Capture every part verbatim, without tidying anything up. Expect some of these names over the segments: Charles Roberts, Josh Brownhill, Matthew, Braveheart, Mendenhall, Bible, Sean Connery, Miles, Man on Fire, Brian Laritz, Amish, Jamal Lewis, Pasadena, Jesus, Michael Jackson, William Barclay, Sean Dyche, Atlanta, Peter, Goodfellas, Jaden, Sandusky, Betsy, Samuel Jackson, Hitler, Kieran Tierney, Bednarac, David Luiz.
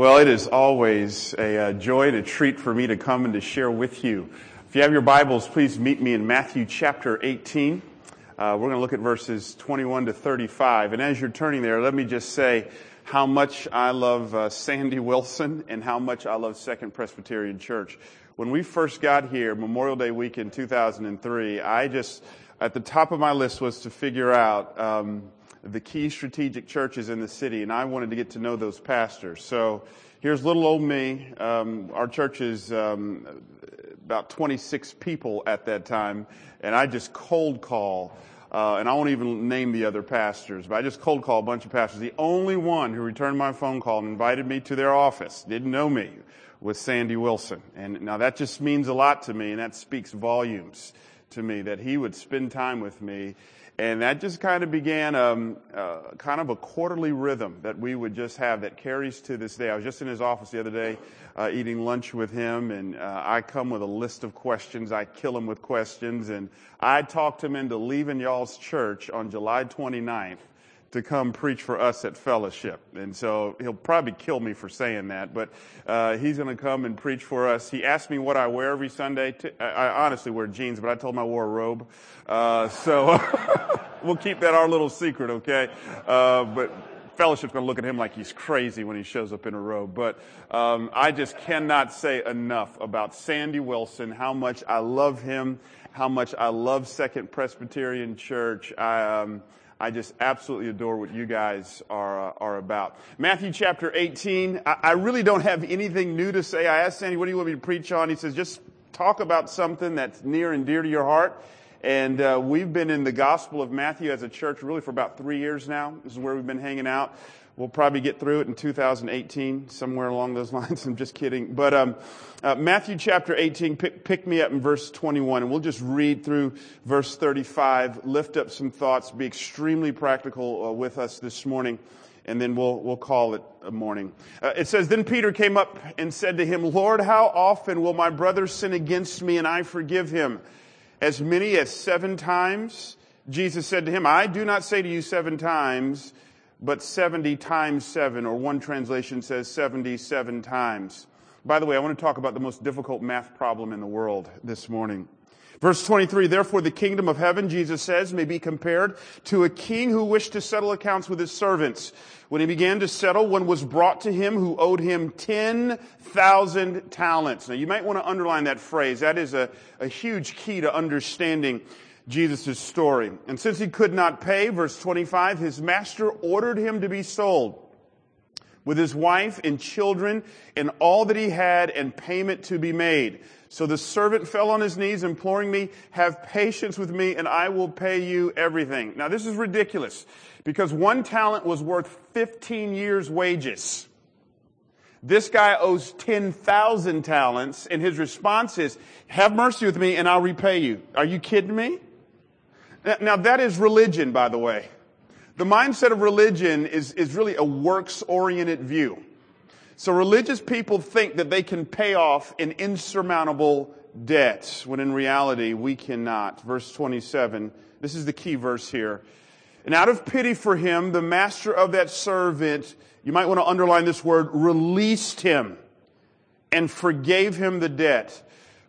Well, it is always a uh, joy and a treat for me to come and to share with you. If you have your Bibles, please meet me in Matthew chapter eighteen. Uh, we're going to look at verses twenty-one to thirty-five. And as you're turning there, let me just say how much I love uh, Sandy Wilson and how much I love Second Presbyterian Church. When we first got here, Memorial Day week in two thousand three, I just, at the top of my list was to figure out um, the key strategic churches in the city, and I wanted to get to know those pastors. So here's little old me. Um, our church is um, about twenty-six people at that time, and I just cold call, uh, and I won't even name the other pastors, but I just cold call a bunch of pastors. The only one who returned my phone call and invited me to their office, didn't know me, was Sandy Wilson. And now that just means a lot to me, and that speaks volumes to me, that he would spend time with me. And that just kind of began um, uh, kind of a quarterly rhythm that we would just have that carries to this day. I was just in his office the other day uh, eating lunch with him, and uh, I come with a list of questions. I kill him with questions, and I talked him into leaving y'all's church on July twenty-ninth to come preach for us at Fellowship. And so he'll probably kill me for saying that, but uh, he's going to come and preach for us. He asked me what I wear every Sunday. To, I, I honestly wear jeans, but I told him I wore a robe. Uh, so we'll keep that our little secret, okay? Uh, but Fellowship's going to look at him like he's crazy when he shows up in a robe. But um, I just cannot say enough about Sandy Wilson, how much I love him, how much I love Second Presbyterian Church. I... Um, I just absolutely adore what you guys are uh, are about. Matthew chapter eighteen, I, I really don't have anything new to say. I asked Sandy, what do you want me to preach on? He says, just talk about something that's near and dear to your heart. And uh, we've been in the Gospel of Matthew as a church really for about three years now. This is where we've been hanging out. We'll probably get through it in two thousand eighteen, somewhere along those lines. I'm just kidding. But um, uh, Matthew chapter eighteen, pick, pick me up in verse twenty-one, and we'll just read through verse thirty-five, lift up some thoughts, be extremely practical uh, with us this morning, and then we'll we'll call it a morning. Uh, it says, Then Peter came up and said to him, Lord, how often will my brother sin against me and I forgive him? As many as seven times? Jesus said to him, I do not say to you seven times, but seventy times seven, or one translation says seventy-seven times. By the way, I want to talk about the most difficult math problem in the world this morning. Verse twenty-three, Therefore the kingdom of heaven, Jesus says, may be compared to a king who wished to settle accounts with his servants. When he began to settle, one was brought to him who owed him ten thousand talents. Now you might want to underline that phrase. That is a, a huge key to understanding Jesus' story. And since he could not pay, verse twenty-five, his master ordered him to be sold with his wife and children and all that he had and payment to be made. So the servant fell on his knees, imploring me, have patience with me and I will pay you everything. Now this is ridiculous because one talent was worth fifteen years' wages. This guy owes ten thousand talents and his response is, have mercy with me and I'll repay you. Are you kidding me? Now that is religion, by the way. The mindset of religion is, is really a works-oriented view. So religious people think that they can pay off an insurmountable debt, when in reality we cannot. Verse twenty-seven, this is the key verse here. And out of pity for him, the master of that servant, you might want to underline this word, released him and forgave him the debt.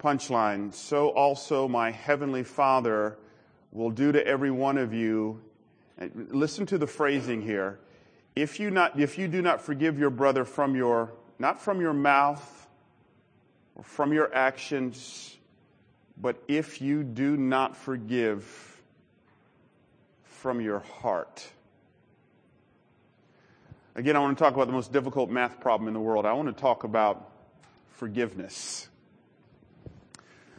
Punchline, so also my heavenly Father will do to every one of you. And listen to the phrasing here. If you not, if you do not forgive your brother from your, not from your mouth or from your actions, but if you do not forgive from your heart. Again, I want to talk about the most difficult math problem in the world. I want to talk about forgiveness.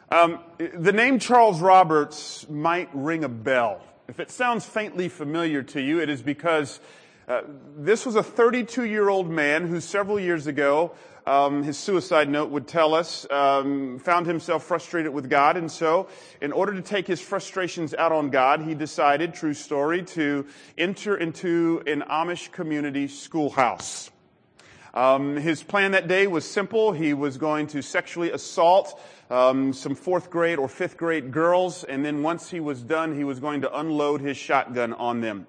Um, the name Charles Roberts might ring a bell. If it sounds faintly familiar to you, it is because uh, this was a thirty-two-year-old man who several years ago, um, his suicide note would tell us, um, found himself frustrated with God. And so, in order to take his frustrations out on God, he decided, true story, to enter into an Amish community schoolhouse. Um, his plan that day was simple. He was going to sexually assault um, some fourth grade or fifth grade girls, and then once he was done, he was going to unload his shotgun on them.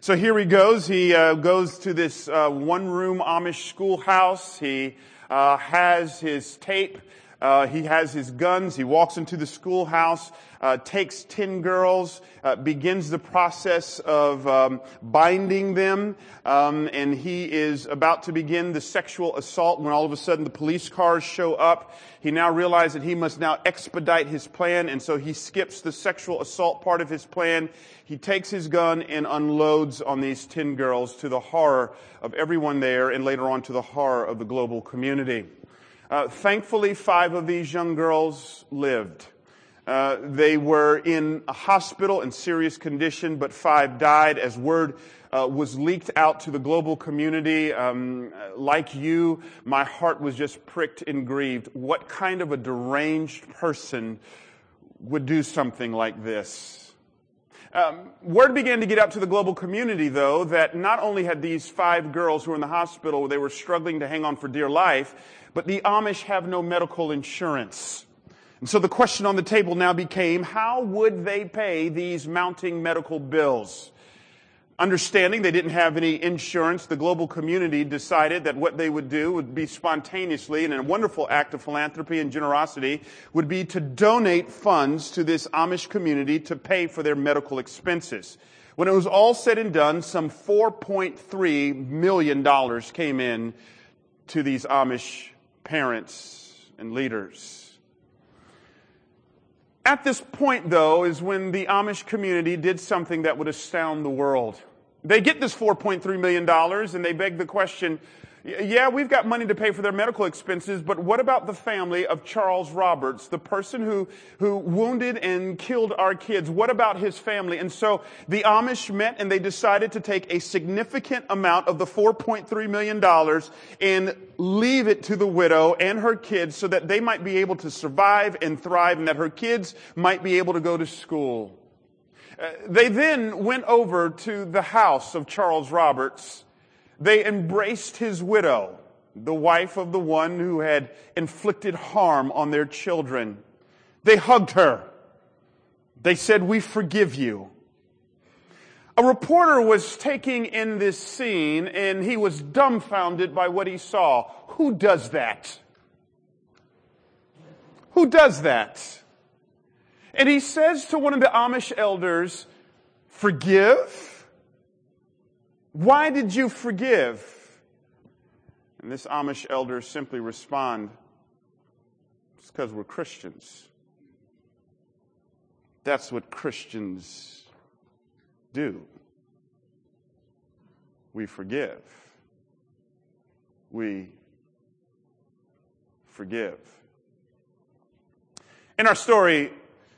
So here he goes. He uh, goes to this uh, one-room Amish schoolhouse. He uh, has his tape. Uh, he has his guns. He walks into the schoolhouse, uh, takes ten girls, uh, begins the process of um, binding them, um, and he is about to begin the sexual assault when all of a sudden the police cars show up. He now realizes that he must now expedite his plan, and so he skips the sexual assault part of his plan. He takes his gun and unloads on these ten girls, to the horror of everyone there and later on to the horror of the global community. Uh, thankfully, five of these young girls lived. Uh, they were in a hospital in serious condition, but five died as word uh, was leaked out to the global community. Um, like you, my heart was just pricked and grieved. What kind of a deranged person would do something like this? Um, word began to get out to the global community, though, that not only had these five girls who were in the hospital, they were struggling to hang on for dear life, but the Amish have no medical insurance. And so the question on the table now became, how would they pay these mounting medical bills? Understanding they didn't have any insurance, the global community decided that what they would do would be spontaneously, and in a wonderful act of philanthropy and generosity, would be to donate funds to this Amish community to pay for their medical expenses. When it was all said and done, some four point three million dollars came in to these Amish parents and leaders. At this point, though, is when the Amish community did something that would astound the world. They get this four point three million dollars and they beg the question, yeah, we've got money to pay for their medical expenses, but what about the family of Charles Roberts, the person who, who wounded and killed our kids? What about his family? And so the Amish met and they decided to take a significant amount of the four point three million dollars and leave it to the widow and her kids so that they might be able to survive and thrive and that her kids might be able to go to school. Uh, they then went over to the house of Charles Roberts. They embraced his widow, the wife of the one who had inflicted harm on their children. They hugged her. They said, "We forgive you." A reporter was taking in this scene, and he was dumbfounded by what he saw. Who does that? Who does that? And he says to one of the Amish elders, "Forgive? Why did you forgive?" And this Amish elder simply respond, "It's because we're Christians. That's what Christians do. We forgive. We forgive." In our story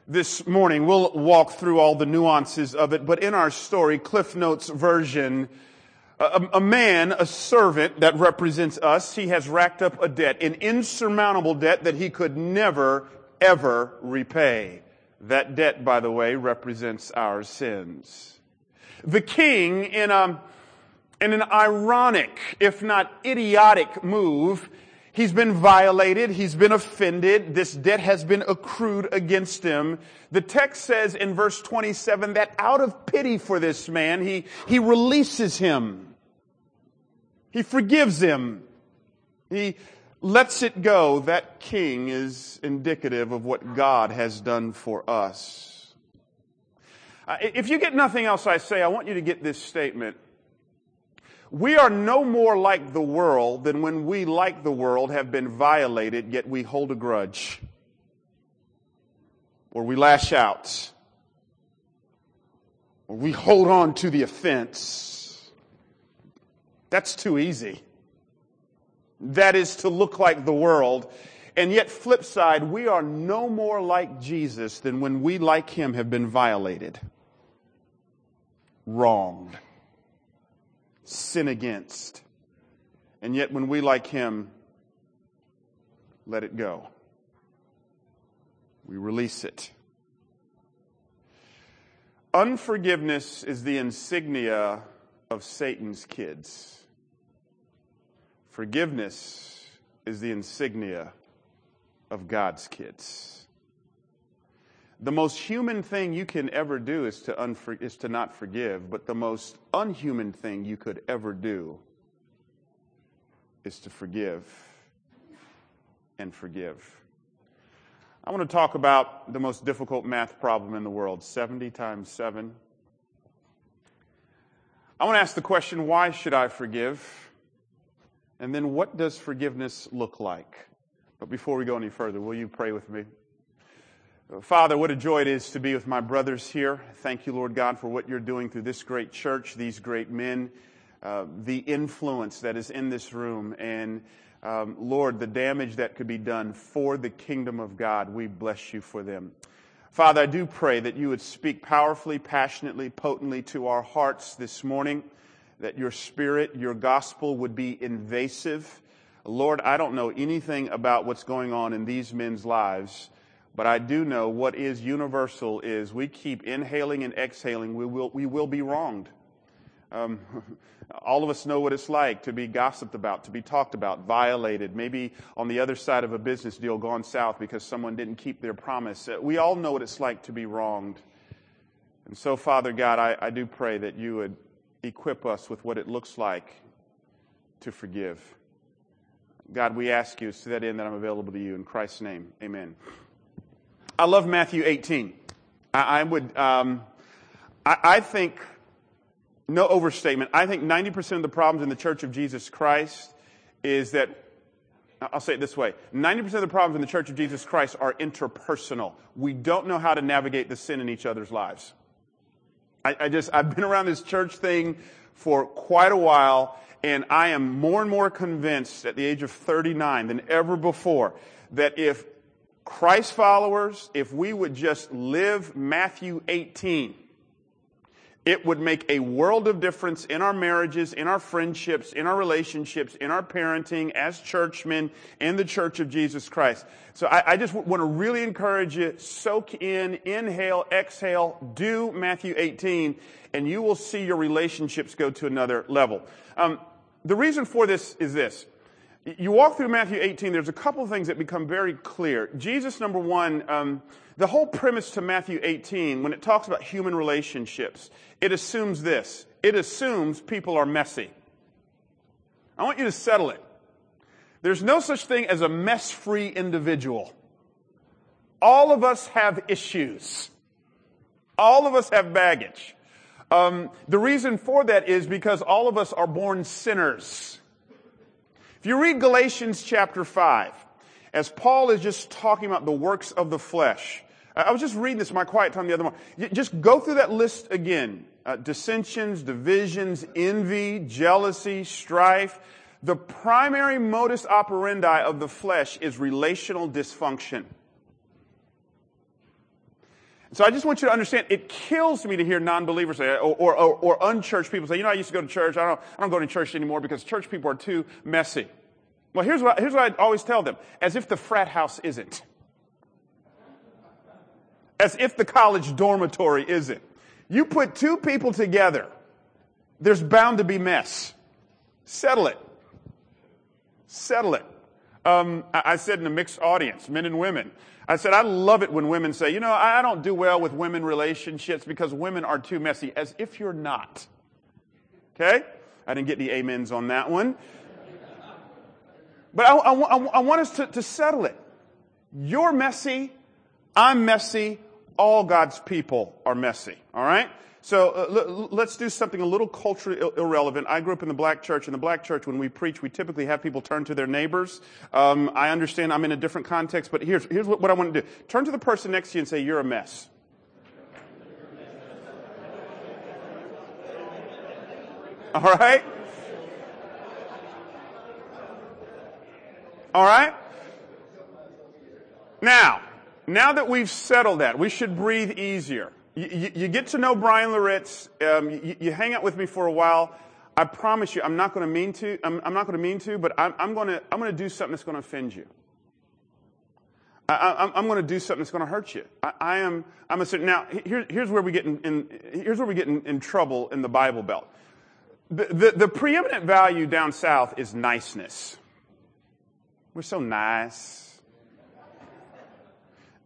this morning, we'll walk through all the nuances of it, but in our story, Cliff Notes version, a, a man, a servant that represents us, he has racked up a debt, an insurmountable debt that he could never, ever repay. That debt, by the way, represents our sins. The king, in a, in an ironic, if not idiotic move, he's been violated. He's been offended. This debt has been accrued against him. The text says in verse twenty-seven that out of pity for this man, he, he releases him. He forgives him. He lets it go. That king is indicative of what God has done for us. Uh, if you get nothing else I say, I want you to get this statement. We are no more like the world than when we, like the world, have been violated, yet we hold a grudge. Or we lash out. we hold on to the offense, that's too easy. That is to look like the world. And yet, flip side, we are no more like Jesus than when we, like him, have been violated, wronged, sin against. And yet, when we, like him, let it go, we release it. Unforgiveness is the insignia of Satan's kids. Forgiveness is the insignia of God's kids. The most human thing you can ever do is to unfor- is to not forgive, but the most unhuman thing you could ever do is to forgive and forgive. I want to talk about the most difficult math problem in the world, seventy times seven. I want to ask the question, why should I forgive? And then what does forgiveness look like? But before we go any further, will you pray with me? Father, what a joy it is to be with my brothers here. Thank you, Lord God, for what you're doing through this great church, these great men, uh, the influence that is in this room, and um, Lord, the damage that could be done for the kingdom of God. We bless you for them. Father, I do pray that you would speak powerfully, passionately, potently to our hearts this morning, that your spirit, your gospel would be invasive. Lord, I don't know anything about what's going on in these men's lives, but I do know what is universal is we keep inhaling and exhaling. We will, we will be wronged. Um, all of us know what it's like to be gossiped about, to be talked about, violated, maybe on the other side of a business deal gone south because someone didn't keep their promise. We all know what it's like to be wronged. And so, Father God, I, I do pray that you would equip us with what it looks like to forgive. God, we ask you, it's to that end that I'm available to you. In Christ's name, amen. I love Matthew eighteen. I, I would, um, I, I think, no overstatement, I think ninety percent of the problems in the Church of Jesus Christ is that, I'll say it this way, ninety percent of the problems in the Church of Jesus Christ are interpersonal. We don't know how to navigate the sin in each other's lives. I, I just, I've been around this church thing for quite a while, and I am more and more convinced at the age of thirty-nine than ever before that if Christ followers, if we would just live Matthew eighteen, it would make a world of difference in our marriages, in our friendships, in our relationships, in our parenting, as churchmen, in the Church of Jesus Christ. So I, I just want to really encourage you, soak in, inhale, exhale, do Matthew eighteen, and you will see your relationships go to another level. Um, The reason for this is this. You walk through Matthew eighteen, there's a couple of things that become very clear. Jesus, number one, um, the whole premise to Matthew eighteen, when it talks about human relationships, it assumes this. It assumes people are messy. I want you to settle it. There's no such thing as a mess-free individual. All of us have issues. All of us have baggage. Um, the reason for that is because all of us are born sinners. If you read Galatians chapter five, as Paul is just talking about the works of the flesh, I was just reading this in my quiet time the other morning. Just go through that list again. Uh, dissensions, divisions, envy, jealousy, strife. The primary modus operandi of the flesh is relational dysfunction. So I just want you to understand, it kills me to hear non-believers say, or, or, or unchurched people say, you know, I used to go to church, I don't, I don't go to church anymore because church people are too messy. Well, here's what, here's what I always tell them, as if the frat house isn't. As if the college dormitory isn't. You put two people together, there's bound to be mess. Settle it. Settle it. Um, I, I said in a mixed audience, men and women, I said, I love it when women say, you know, I don't do well with women relationships because women are too messy, as if you're not. Okay? I didn't get any amens on that one. But I, I, I, I want us to, to settle it. You're messy. I'm messy. All God's people are messy. All right? So uh, l- let's do something a little culturally i- irrelevant. I grew up in the black church. In the black church, when we preach, we typically have people turn to their neighbors. Um, I understand I'm in a different context, but here's here's what, what I want to do. Turn to the person next to you and say, "You're a mess." All right? All right? Now, now that we've settled that, we should breathe easier. You, you, you get to know Brian Laritz. Um, you, you hang out with me for a while. I promise you, I'm not going to mean to. I'm, I'm not going to mean to, but I'm, I'm going to. I'm going to do something that's going to offend you. I, I, I'm, I'm going to do something that's going to hurt you. I, I am. I'm a now. Here's here's where we get in. in here's where we get in, in trouble in the Bible Belt. The, the the preeminent value down south is niceness. We're so nice.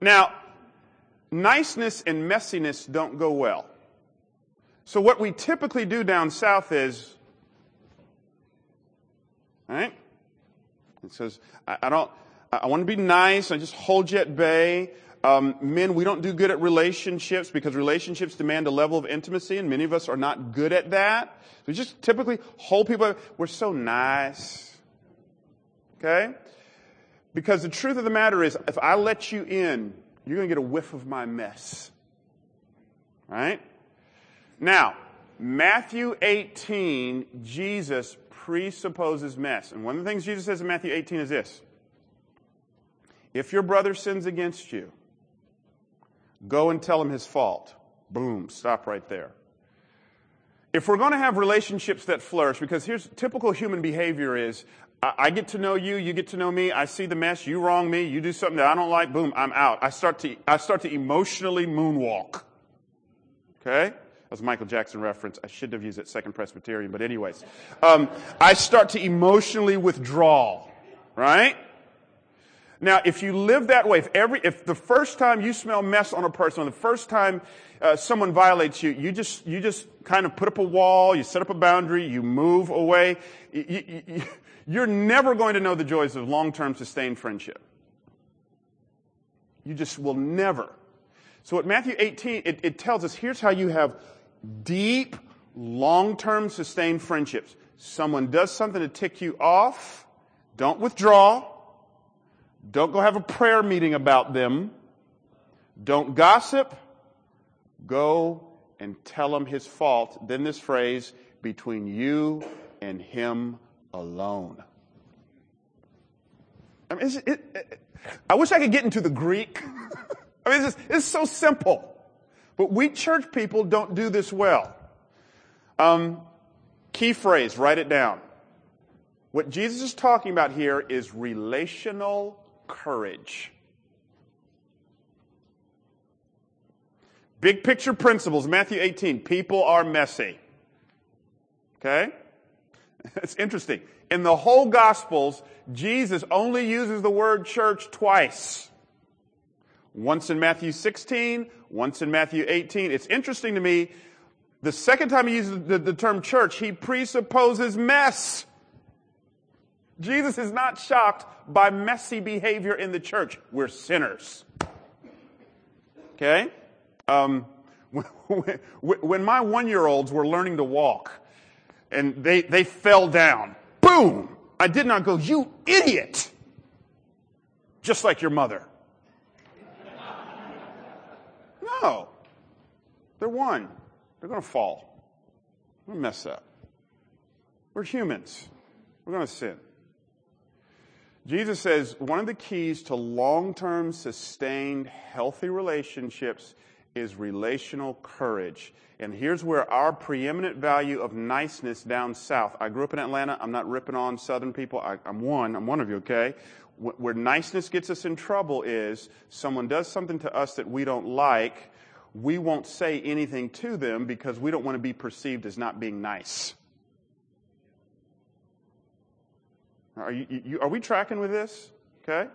Now, niceness and messiness don't go well. So what we typically do down south is, all right? It says, I, I don't, I, I want to be nice. I just hold you at bay. Um, men, we don't do good at relationships because relationships demand a level of intimacy, and many of us are not good at that. So we just typically hold people. We're so nice, okay? Because the truth of the matter is, if I let you in, you're going to get a whiff of my mess, right? Now, Matthew eighteen, Jesus presupposes mess. And one of the things Jesus says in Matthew eighteen is this. If your brother sins against you, go and tell him his fault. Boom, stop right there. If we're going to have relationships that flourish, because here's typical human behavior is, I, I get to know you, you get to know me, I see the mess, you wrong me, you do something that I don't like, boom, I'm out. I start to, I start to emotionally moonwalk. Okay? That was a Michael Jackson reference. I should have used it, Second Presbyterian, but anyways. Um, I start to emotionally withdraw, right? Now, if you live that way, if every, if the first time you smell mess on a person, or the first time uh, someone violates you, you just, you just kind of put up a wall, you set up a boundary, you move away, you, you, you, you're never going to know the joys of long-term sustained friendship. You just will never. So at Matthew eighteen, it, it tells us here's how you have deep, long-term, sustained friendships. Someone does something to tick you off. Don't withdraw. Don't go have a prayer meeting about them. Don't gossip. Go and tell them his fault. Then this phrase, between you and him alone. I mean, it, it, I wish I could get into the Greek. I mean, it's, just, it's so simple. But we church people don't do this well. Um, key phrase, write it down. What Jesus is talking about here is relational courage. Big picture principles, Matthew eighteen. People are messy. Okay? It's interesting. In the whole Gospels, Jesus only uses the word church twice. Once in Matthew sixteen, once in Matthew eighteen. It's interesting to me, the second time he uses the, the term church, he presupposes mess. Jesus is not shocked by messy behavior in the church. We're sinners. Okay? Um, when, when my one-year-olds were learning to walk, and they, they fell down, boom! I did not go, you idiot! Just like your mother. No. They're one. They're going to fall. We're going to mess up. We're humans. We're going to sin. Jesus says one of the keys to long-term, sustained, healthy relationships is relational courage. And here's where our preeminent value of niceness down south. I grew up in Atlanta. I'm not ripping on southern people. I, I'm one. I'm one of you, okay? Where niceness gets us in trouble is someone does something to us that we don't like. We won't say anything to them because we don't want to be perceived as not being nice. Are, you, you, are we tracking with this? Okay?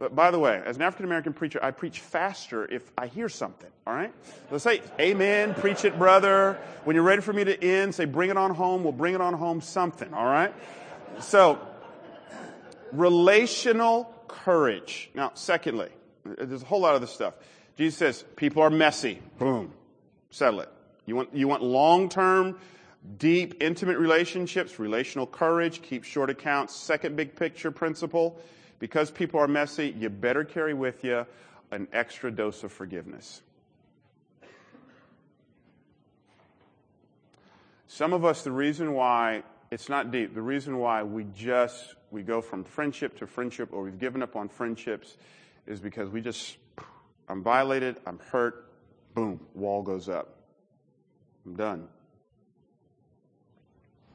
But by the way, as an African-American preacher, I preach faster if I hear something, all right? Let's say, amen, preach it, brother. When you're ready for me to end, say, bring it on home. We'll bring it on home something, all right? So, relational courage. Now, secondly, there's a whole lot of this stuff. Jesus says, people are messy. Boom. Settle it. You want, you want long-term, deep, intimate relationships, relational courage, keep short accounts. Second big picture principle, because people are messy, you better carry with you an extra dose of forgiveness. Some of us, the reason why it's not deep, the reason why we just, we go from friendship to friendship, or we've given up on friendships, is because we just, I'm violated, I'm hurt, boom, wall goes up. I'm done.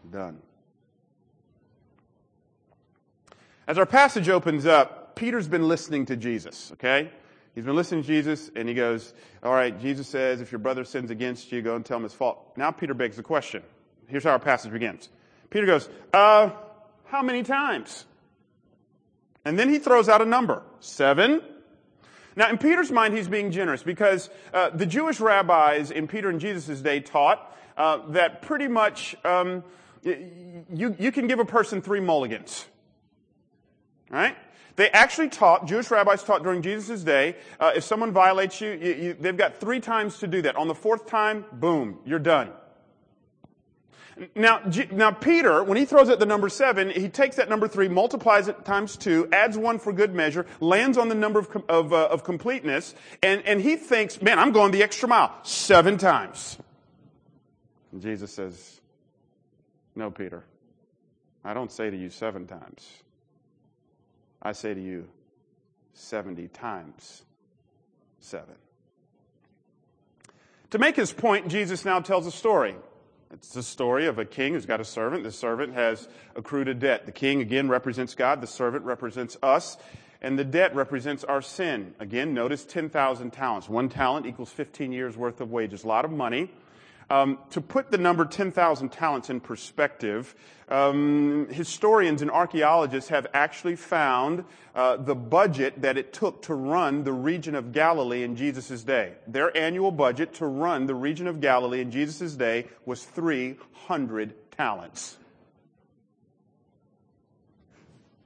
I'm done. As our passage opens up, Peter's been listening to Jesus, okay? He's been listening to Jesus, and he goes, all right, Jesus says, if your brother sins against you, go and tell him his fault. Now Peter begs the question. Here's how our passage begins. Peter goes, uh, how many times? And then he throws out a number, seven. Now, in Peter's mind, he's being generous because uh, the Jewish rabbis in Peter and Jesus' day taught uh, that pretty much um, you, you can give a person three mulligans, right? They actually taught, Jewish rabbis taught during Jesus' day, uh, if someone violates you, you, you, they've got three times to do that. On the fourth time, boom, you're done. Now, now Peter, when he throws out the number seven, he takes that number three, multiplies it times two, adds one for good measure, lands on the number of of, uh, of completeness, and, and he thinks, man, I'm going the extra mile, seven times. And Jesus says, no, Peter, I don't say to you seven times. I say to you, seventy times seven. To make his point, Jesus now tells a story. It's the story of a king who's got a servant. The servant has accrued a debt. The king, again, represents God. The servant represents us. And the debt represents our sin. Again, notice ten thousand talents. One talent equals fifteen years' worth of wages. A lot of money. Um, to put the number ten thousand talents in perspective, um, historians and archaeologists have actually found uh, the budget that it took to run the region of Galilee in Jesus' day. Their annual budget to run the region of Galilee in Jesus' day was three hundred talents.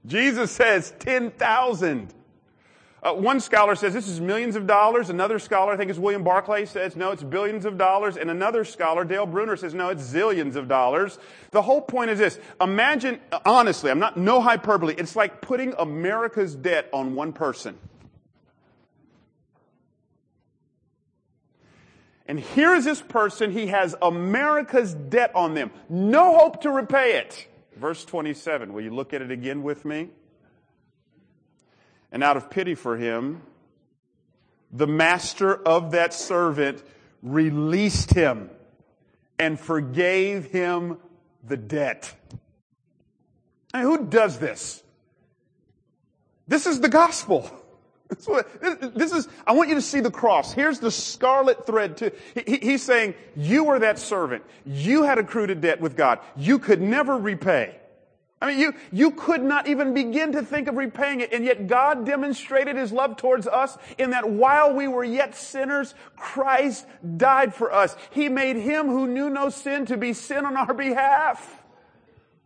Jesus says ten thousand. Uh, one scholar says this is millions of dollars. Another scholar, I think it's William Barclay, says, no, it's billions of dollars. And another scholar, Dale Bruner, says, no, it's zillions of dollars. The whole point is this. Imagine, honestly, I'm not, no hyperbole. It's like putting America's debt on one person. And here is this person. He has America's debt on them. No hope to repay it. Verse twenty-seven. Will you look at it again with me? And out of pity for him, the master of that servant released him and forgave him the debt. I mean, who does this? This is the gospel. This is, I want you to see the cross. Here's the scarlet thread too. He, he's saying, you were that servant. You had accrued a debt with God. You could never repay. I mean, you, you could not even begin to think of repaying it, and yet God demonstrated His love towards us in that while we were yet sinners, Christ died for us. He made Him who knew no sin to be sin on our behalf.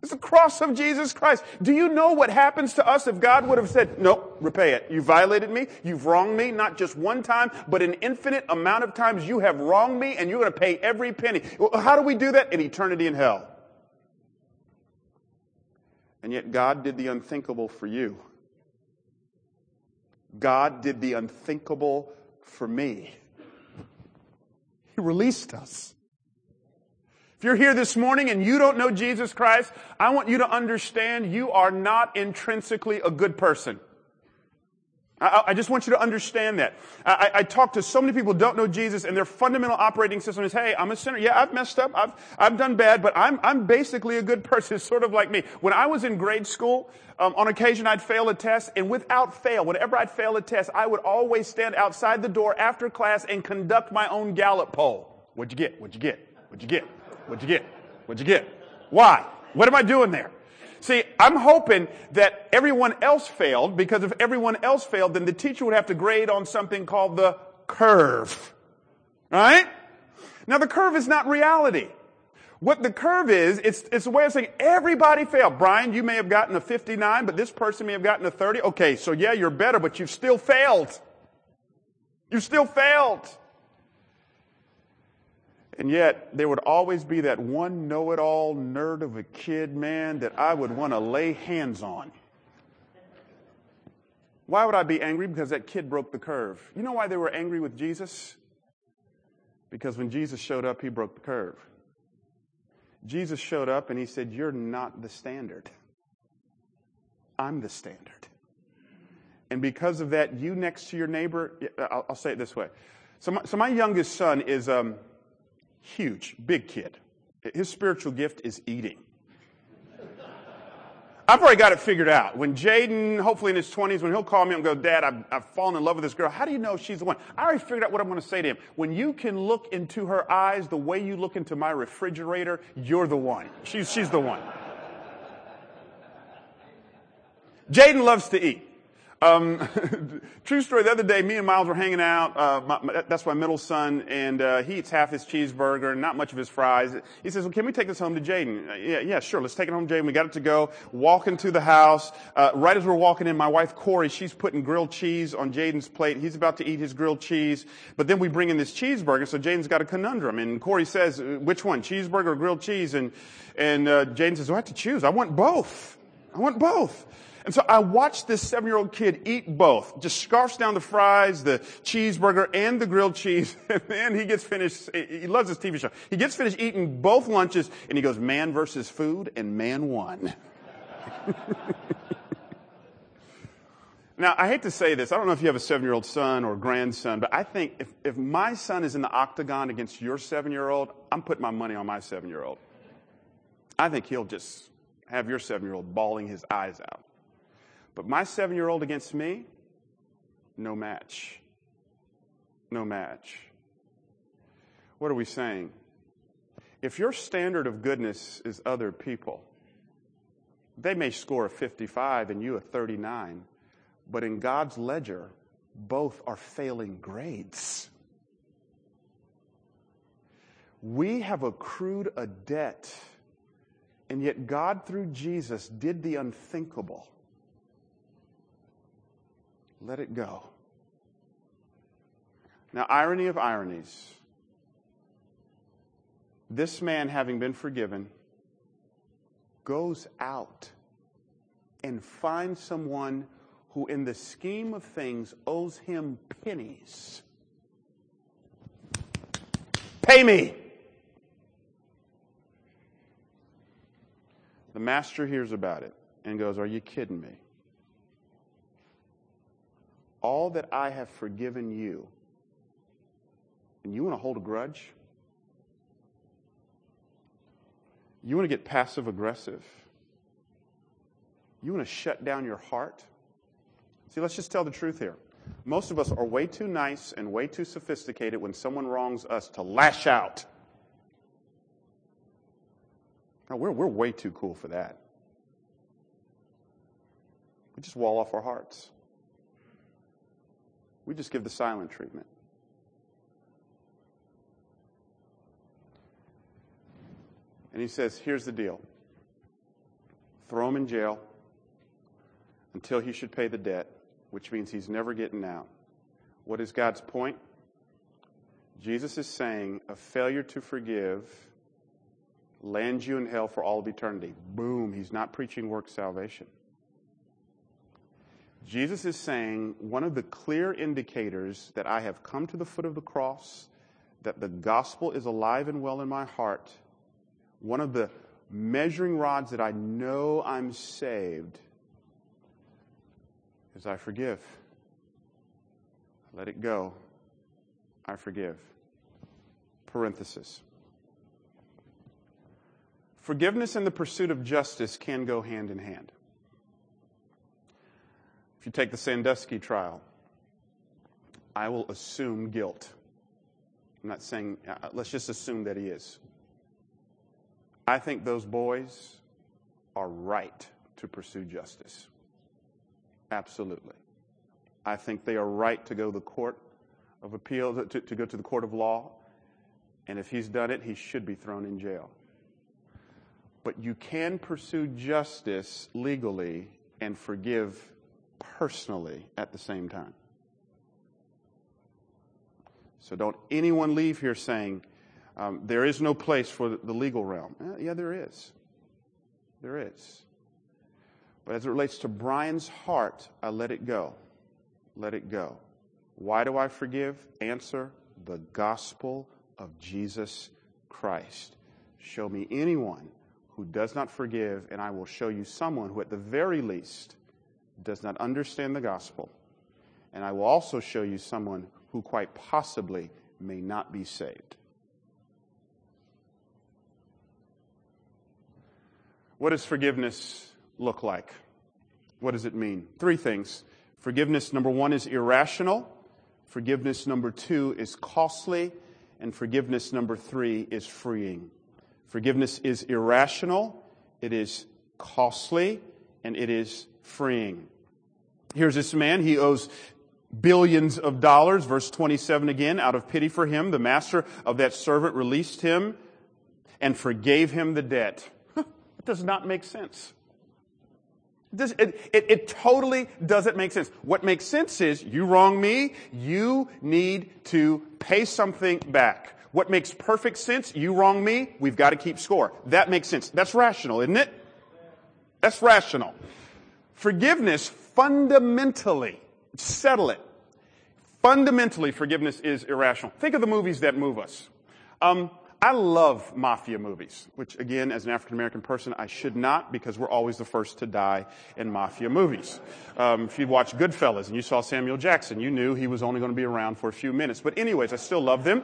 It's the cross of Jesus Christ. Do you know what happens to us if God would have said, nope, repay it. You violated me. You've wronged me, not just one time, but an infinite amount of times you have wronged me, and you're going to pay every penny. How do we do that? In eternity in hell. And yet God did the unthinkable for you. God did the unthinkable for me. He released us. If you're here this morning and you don't know Jesus Christ, I want you to understand you are not intrinsically a good person. I, I just want you to understand that. I, I talk to so many people who don't know Jesus, and their fundamental operating system is, hey, I'm a sinner. Yeah, I've messed up. I've I've done bad, but I'm I'm basically a good person. It's sort of like me. When I was in grade school, um, on occasion I'd fail a test, and without fail, whenever I'd fail a test, I would always stand outside the door after class and conduct my own Gallup poll. What'd you get? What'd you get? What'd you get? What'd you get? What'd you get? Why? What am I doing there? See, I'm hoping that everyone else failed, because if everyone else failed, then the teacher would have to grade on something called the curve. Right? Now, the curve is not reality. What the curve is, it's, it's a way of saying everybody failed. Brian, you may have gotten a fifty-nine, but this person may have gotten a thirty. Okay, so yeah, you're better, but you've still failed. You've still failed. And yet, there would always be that one know-it-all nerd of a kid, man, that I would want to lay hands on. Why would I be angry? Because that kid broke the curve. You know why they were angry with Jesus? Because when Jesus showed up, he broke the curve. Jesus showed up and he said, "You're not the standard. I'm the standard." And because of that, you next to your neighbor, I'll, I'll say it this way. So my, so my youngest son is um, huge, big kid. His spiritual gift is eating. I've already got it figured out. When Jaden, hopefully in his twenties, when he'll call me and go, "Dad, I've, I've fallen in love with this girl. How do you know she's the one?" I already figured out what I'm going to say to him. When you can look into her eyes the way you look into my refrigerator, you're the one. She's, she's the one. Jaden loves to eat. Um, true story, the other day, me and Miles were hanging out. Uh, my, my, that's my middle son, and uh, he eats half his cheeseburger and not much of his fries. He says, "Well, can we take this home to Jaden?" Uh, yeah, yeah, sure, let's take it home to Jaden. We got it to go. Walking to the house. Uh, right as we're walking in, my wife, Corey, she's putting grilled cheese on Jaden's plate. He's about to eat his grilled cheese, but then we bring in this cheeseburger, so Jaden's got a conundrum. And Corey says, "Which one, cheeseburger or grilled cheese?" And, and uh, Jaden says, "Oh, I have to choose. I want both. I want both." And so I watched this seven-year-old kid eat both, just scarfs down the fries, the cheeseburger, and the grilled cheese. And then he gets finished. He loves this T V show. He gets finished eating both lunches, and he goes, "Man versus food, and man won." Now, I hate to say this. I don't know if you have a seven-year-old son or grandson, but I think if, if my son is in the octagon against your seven-year-old, I'm putting my money on my seven-year-old. I think he'll just have your seven-year-old bawling his eyes out. But my seven-year-old against me, no match. No match. What are we saying? If your standard of goodness is other people, they may score a fifty-five and you a thirty-nine, but in God's ledger, both are failing grades. We have accrued a debt, and yet God, through Jesus, did the unthinkable. Let it go. Now, irony of ironies. This man, having been forgiven, goes out and finds someone who, in the scheme of things, owes him pennies. "Pay me." The master hears about it and goes, "Are you kidding me? All that I have forgiven you, and you want to hold a grudge? You want to get passive aggressive? You want to shut down your heart?" See, let's just tell the truth here. Most of us are way too nice and way too sophisticated when someone wrongs us to lash out. No, we're, we're way too cool for that. We just wall off our hearts. We just give the silent treatment. And he says, here's the deal. Throw him in jail until he should pay the debt, which means he's never getting out. What is God's point? Jesus is saying a failure to forgive lands you in hell for all of eternity. Boom, he's not preaching works salvation. Jesus is saying one of the clear indicators that I have come to the foot of the cross, that the gospel is alive and well in my heart, one of the measuring rods that I know I'm saved, is I forgive. I let it go. I forgive. Parenthesis. Forgiveness and the pursuit of justice can go hand in hand. If you take the Sandusky trial, I will assume guilt. I'm not saying, uh, let's just assume that he is. I think those boys are right to pursue justice. Absolutely. I think they are right to go to the court of appeal, to, to go to the court of law. And if he's done it, he should be thrown in jail. But you can pursue justice legally and forgive personally at the same time. So don't anyone leave here saying um, there is no place for the legal realm. Eh, yeah, there is. There is. But as it relates to Brian's heart, I let it go. Let it go. Why do I forgive? Answer, the gospel of Jesus Christ. Show me anyone who does not forgive, and I will show you someone who at the very least does not understand the gospel. And I will also show you someone who quite possibly may not be saved. What does forgiveness look like? What does it mean? Three things. Forgiveness, number one, is irrational. Forgiveness, number two, is costly. And forgiveness, number three, is freeing. Forgiveness is irrational, it is costly, and it is freeing. Here's this man. He owes billions of dollars. Verse twenty-seven again, out of pity for him, the master of that servant released him and forgave him the debt. Huh, it does not make sense. It, does, it, it, it totally doesn't make sense. What makes sense is, you wrong me, you need to pay something back. What makes perfect sense? You wrong me, we've got to keep score. That makes sense. That's rational, isn't it? That's rational. Forgiveness, fundamentally, settle it. Fundamentally, forgiveness is irrational. Think of the movies that move us. Um, I love mafia movies, which, again, as an African-American person, I should not, because we're always the first to die in mafia movies. Um, if you watch Goodfellas and you saw Samuel Jackson, you knew he was only going to be around for a few minutes. But anyways, I still love them.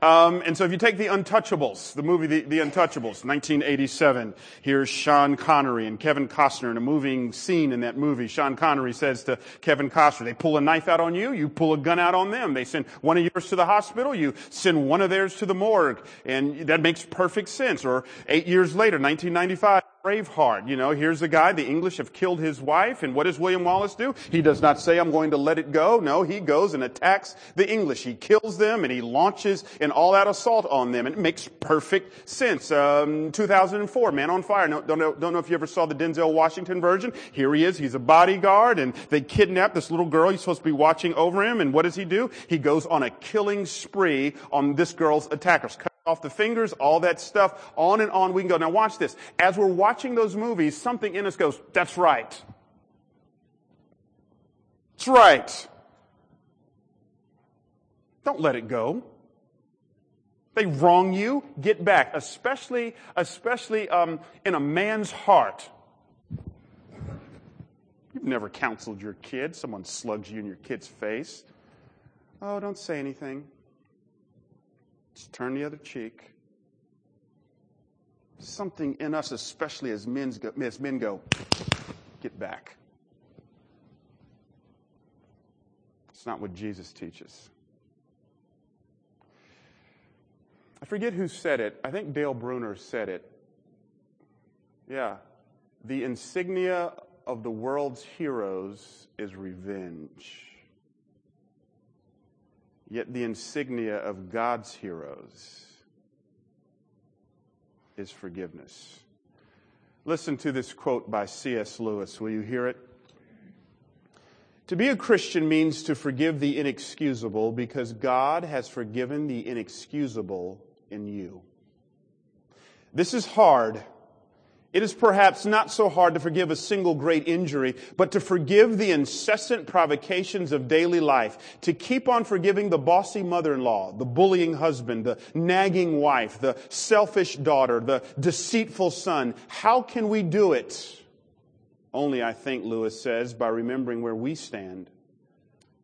Um, and so if you take The Untouchables, the movie The, the Untouchables, nineteen eighty-seven, here's Sean Connery and Kevin Costner in a moving scene in that movie. Sean Connery says to Kevin Costner, they pull a knife out on you, you pull a gun out on them. They send one of yours to the hospital, you send one of theirs to the morgue. And that makes perfect sense. Or eight years later, nineteen ninety-five, Braveheart. You know, here's the guy, the English have killed his wife, and what does William Wallace do? He does not say, I'm going to let it go. No, he goes and attacks the English. He kills them, and he launches an all-out assault on them, and it makes perfect sense. Um, two thousand four, Man on Fire. No, don't, know, don't know if you ever saw the Denzel Washington version. Here he is. He's a bodyguard, and they kidnap this little girl. He's supposed to be watching over him, and what does he do? He goes on a killing spree on this girl's attackers. Off the fingers, all that stuff, on and on we can go. Now watch this. As we're watching those movies, something in us goes, that's right. That's right. Don't let it go. They wrong you, get back. Especially, especially um, in a man's heart. You've never counseled your kid. Someone slugs you in your kid's face. Oh, don't say anything. Just turn the other cheek. Something in us, especially as men go, as men go, get back. It's not what Jesus teaches. I forget who said it. I think Dale Bruner said it. Yeah. The insignia of the world's heroes is revenge. Yet the insignia of God's heroes is forgiveness. Listen to this quote by C S Lewis. Will you hear it? To be a Christian means to forgive the inexcusable because God has forgiven the inexcusable in you. This is hard. It is perhaps not so hard to forgive a single great injury, but to forgive the incessant provocations of daily life, to keep on forgiving the bossy mother-in-law, the bullying husband, the nagging wife, the selfish daughter, the deceitful son. How can we do it? Only, I think, Lewis says, by remembering where we stand,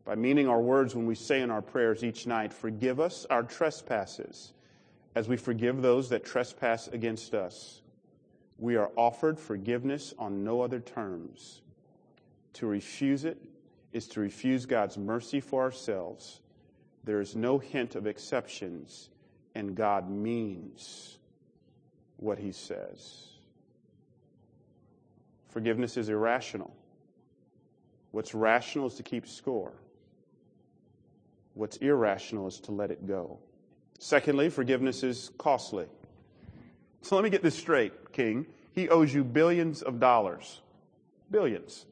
by meaning our words when we say in our prayers each night, forgive us our trespasses, as we forgive those that trespass against us. We are offered forgiveness on no other terms. To refuse it is to refuse God's mercy for ourselves. There is no hint of exceptions, and God means what He says. Forgiveness is irrational. What's rational is to keep score. What's irrational is to let it go. Secondly, forgiveness is costly. So let me get this straight, King. He owes you billions of dollars. Billions.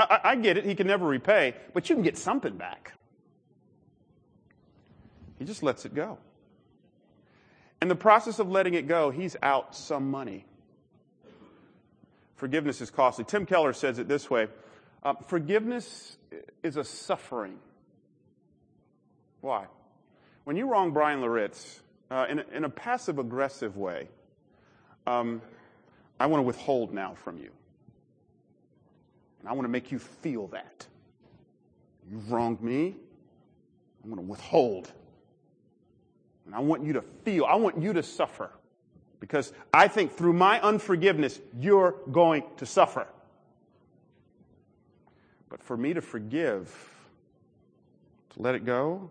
I, I, I get it. He can never repay, but you can get something back. He just lets it go. In the process of letting it go, he's out some money. Forgiveness is costly. Tim Keller says it this way. Uh, forgiveness is a suffering. Why? When you wrong Brian Laritz, uh, in, in a passive-aggressive way. Um, I want to withhold now from you. And I want to make you feel that. You've wronged me. I'm going to withhold. And I want you to feel, I want you to suffer. Because I think through my unforgiveness, you're going to suffer. But for me to forgive, to let it go,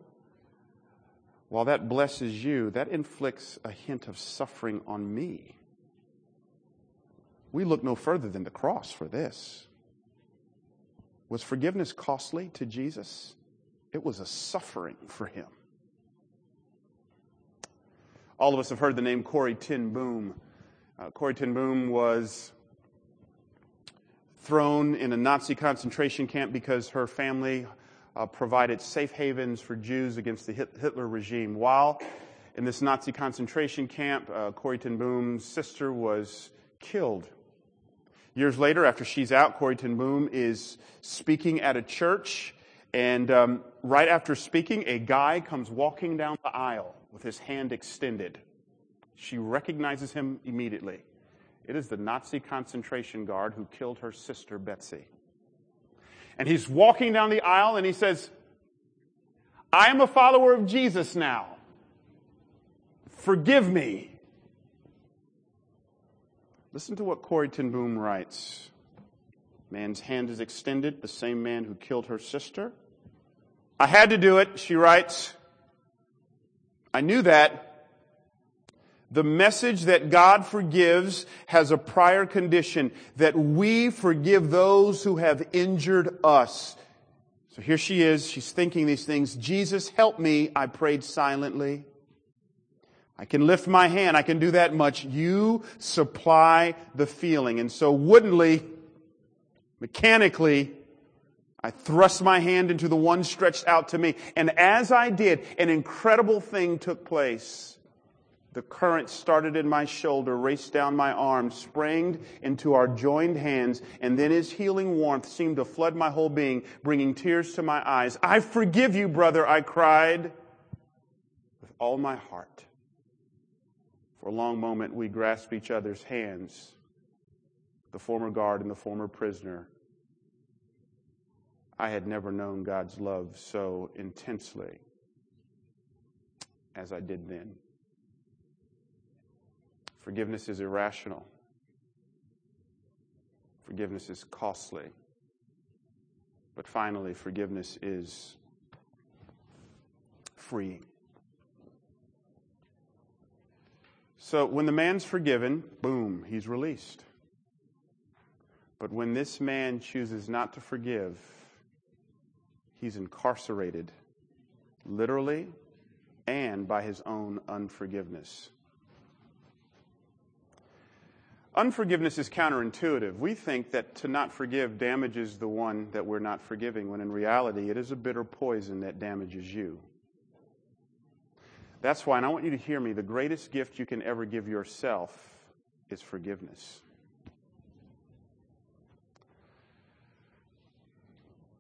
while that blesses you, that inflicts a hint of suffering on me. We look no further than the cross for this. Was forgiveness costly to Jesus? It was a suffering for him. All of us have heard the name Corrie ten Boom. Uh, Corrie ten Boom was thrown in a Nazi concentration camp because her family uh, provided safe havens for Jews against the Hitler regime. While in this Nazi concentration camp, uh, Corrie ten Boom's sister was killed. Years later, after she's out, Corrie ten Boom is speaking at a church, and um, right after speaking, a guy comes walking down the aisle with his hand extended. She recognizes him immediately. It is the Nazi concentration guard who killed her sister, Betsy. And he's walking down the aisle, and he says, "I am a follower of Jesus now. Forgive me." Listen to what Corrie ten Boom writes. Man's hand is extended, the same man who killed her sister. "I had to do it," she writes. "I knew that. The message that God forgives has a prior condition, that we forgive those who have injured us." So here she is, she's thinking these things. "Jesus, help me," I prayed silently. I can lift my hand. I can do that much. You supply the feeling. And so woodenly, mechanically, I thrust my hand into the one stretched out to me. And as I did, an incredible thing took place. The current started in my shoulder, raced down my arm, sprang into our joined hands, and then His healing warmth seemed to flood my whole being, bringing tears to my eyes. "I forgive you, brother," I cried with all my heart. For a long moment, we grasped each other's hands, the former guard and the former prisoner. I had never known God's love so intensely as I did then. Forgiveness is irrational. Forgiveness is costly. But finally, forgiveness is freeing. So when the man's forgiven, boom, he's released. But when this man chooses not to forgive, he's incarcerated, literally and by his own unforgiveness. Unforgiveness is counterintuitive. We think that to not forgive damages the one that we're not forgiving, when in reality it is a bitter poison that damages you. That's why, and I want you to hear me, the greatest gift you can ever give yourself is forgiveness.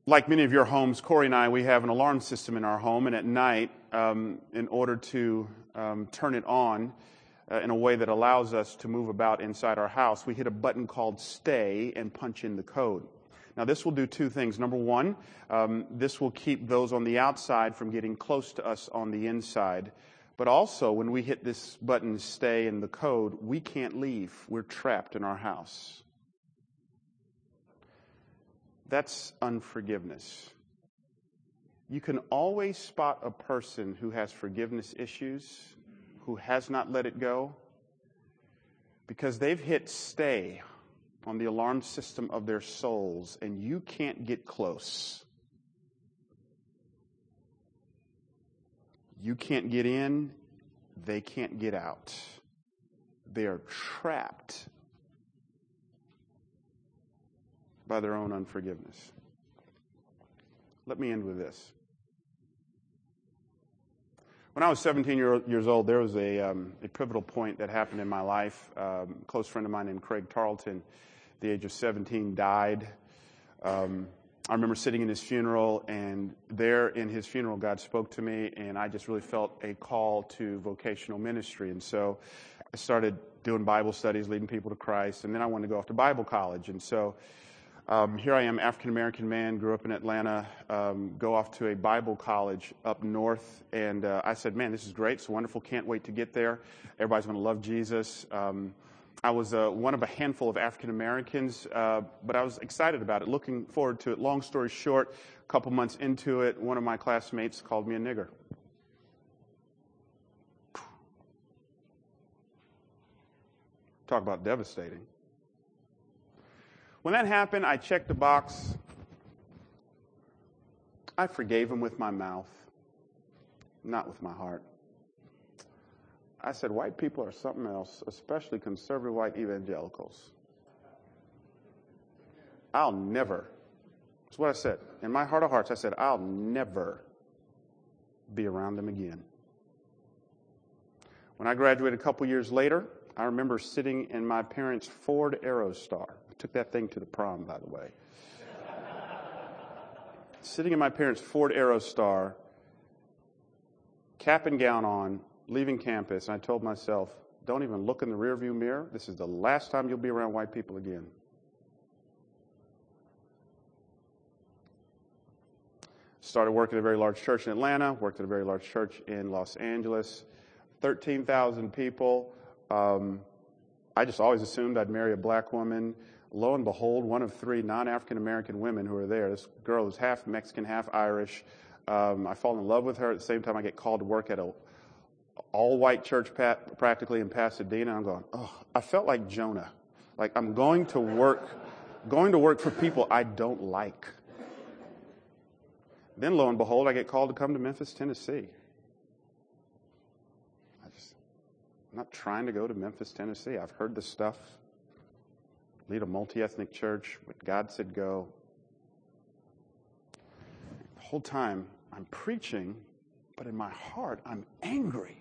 Like many of your homes, Corey and I, we have an alarm system in our home, and at night, um, in order to um, turn it on uh, in a way that allows us to move about inside our house, we hit a button called Stay and punch in the code. Now, this will do two things. Number one, um, this will keep those on the outside from getting close to us on the inside. But also, when we hit this button, Stay in the code, we can't leave. We're trapped in our house. That's unforgiveness. You can always spot a person who has forgiveness issues, who has not let it go, because they've hit Stay on the alarm system of their souls, and you can't get close. You can't get in, they can't get out. They are trapped by their own unforgiveness. Let me end with this. When I was seventeen years old, there was a, um, a pivotal point that happened in my life. Um, a close friend of mine named Craig Tarleton, at the age of seventeen, died. Um, I remember sitting in his funeral, and there in his funeral, God spoke to me, and I just really felt a call to vocational ministry. And so I started doing Bible studies, leading people to Christ, and then I wanted to go off to Bible college. And so um, here I am, African-American man, grew up in Atlanta, um, go off to a Bible college up north, and uh, I said, man, this is great, it's wonderful, can't wait to get there. Everybody's going to love Jesus. Um, I was uh, one of a handful of African-Americans, uh, but I was excited about it, looking forward to it. Long story short, a couple months into it, one of my classmates called me a nigger. Talk about devastating. When that happened, I checked the box. I forgave him with my mouth, not with my heart. I said, white people are something else, especially conservative white evangelicals. I'll never, that's what I said. In my heart of hearts, I said, I'll never be around them again. When I graduated a couple years later, I remember sitting in my parents' Ford Aerostar. I took that thing to the prom, by the way. Sitting in my parents' Ford Aerostar, cap and gown on, leaving campus, and I told myself, don't even look in the rearview mirror. This is the last time you'll be around white people again. Started working at a very large church in Atlanta, worked at a very large church in Los Angeles, thirteen thousand people. Um, I just always assumed I'd marry a black woman. Lo and behold, one of three non-African-American women who are there. This girl is half Mexican, half Irish. Um, I fall in love with her. At the same time, I get called to work at a all-white church pat, practically in Pasadena. I'm going, oh, I felt like Jonah. Like, I'm going to work, going to work for people I don't like. Then, lo and behold, I get called to come to Memphis, Tennessee. I just, I'm not trying to go to Memphis, Tennessee. I've heard the stuff. Lead a multi-ethnic church, but God said go. The whole time, I'm preaching, but in my heart, I'm angry.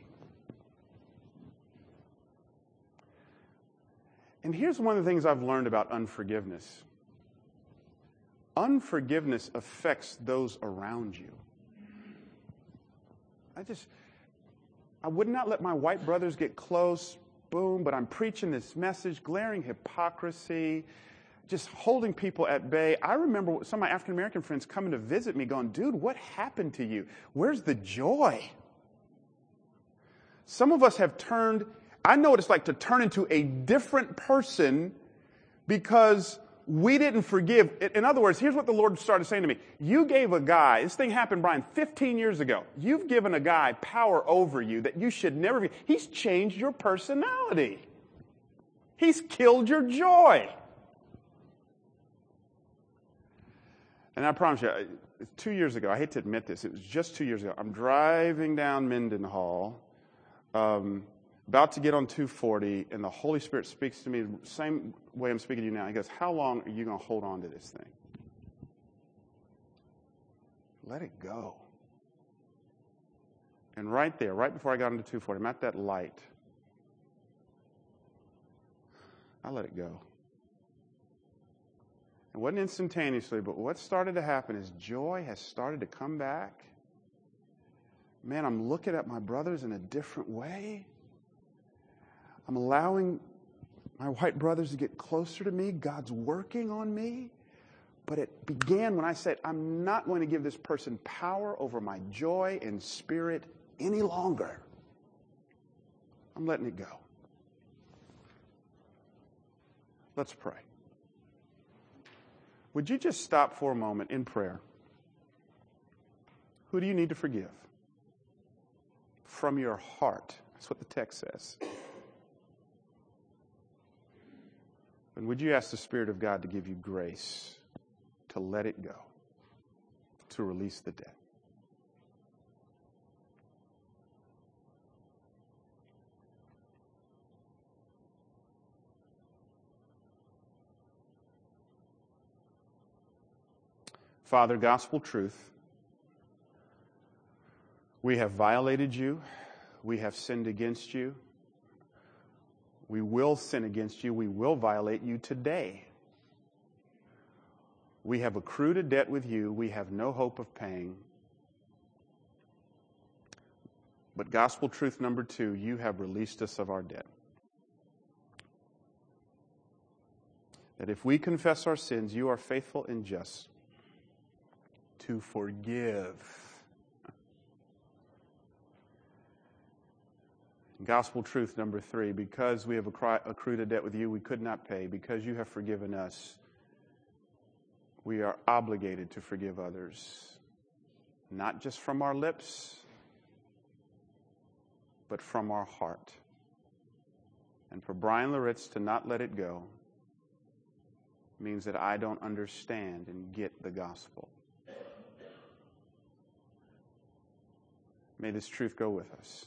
And here's one of the things I've learned about unforgiveness. Unforgiveness affects those around you. I just, I would not let my white brothers get close, boom, but I'm preaching this message, glaring hypocrisy, just holding people at bay. I remember some of my African-American friends coming to visit me going, dude, what happened to you? Where's the joy? Some of us have turned, I know what it's like to turn into a different person because we didn't forgive. In other words, here's what the Lord started saying to me. You gave a guy, this thing happened, Brian, fifteen years ago. You've given a guy power over you that you should never be. He's changed your personality. He's killed your joy. And I promise you, two years ago, I hate to admit this, it was just two years ago, I'm driving down Mendenhall, um, about to get on two forty, and the Holy Spirit speaks to me the same way I'm speaking to you now. He goes, how long are you going to hold on to this thing? Let it go. And right there, right before I got into two forty, I'm at that light. I let it go. It wasn't instantaneously, but what started to happen is joy has started to come back. Man, I'm looking at my brothers in a different way. I'm allowing my white brothers to get closer to me. God's working on me. But it began when I said, I'm not going to give this person power over my joy and spirit any longer. I'm letting it go. Let's pray. Would you just stop for a moment in prayer? Who do you need to forgive? From your heart. That's what the text says. And would you ask the Spirit of God to give you grace to let it go, to release the debt? Father, gospel truth, we have violated you, we have sinned against you, we will sin against you, we will violate you today. We have accrued a debt with you we have no hope of paying. But gospel truth number two, you have released us of our debt. That if we confess our sins, you are faithful and just to forgive. Gospel truth number three, because we have accrued a debt with you we could not pay, because you have forgiven us, we are obligated to forgive others, not just from our lips, but from our heart. And for Brian Laritz to not let it go means that I don't understand and get the gospel. May this truth go with us.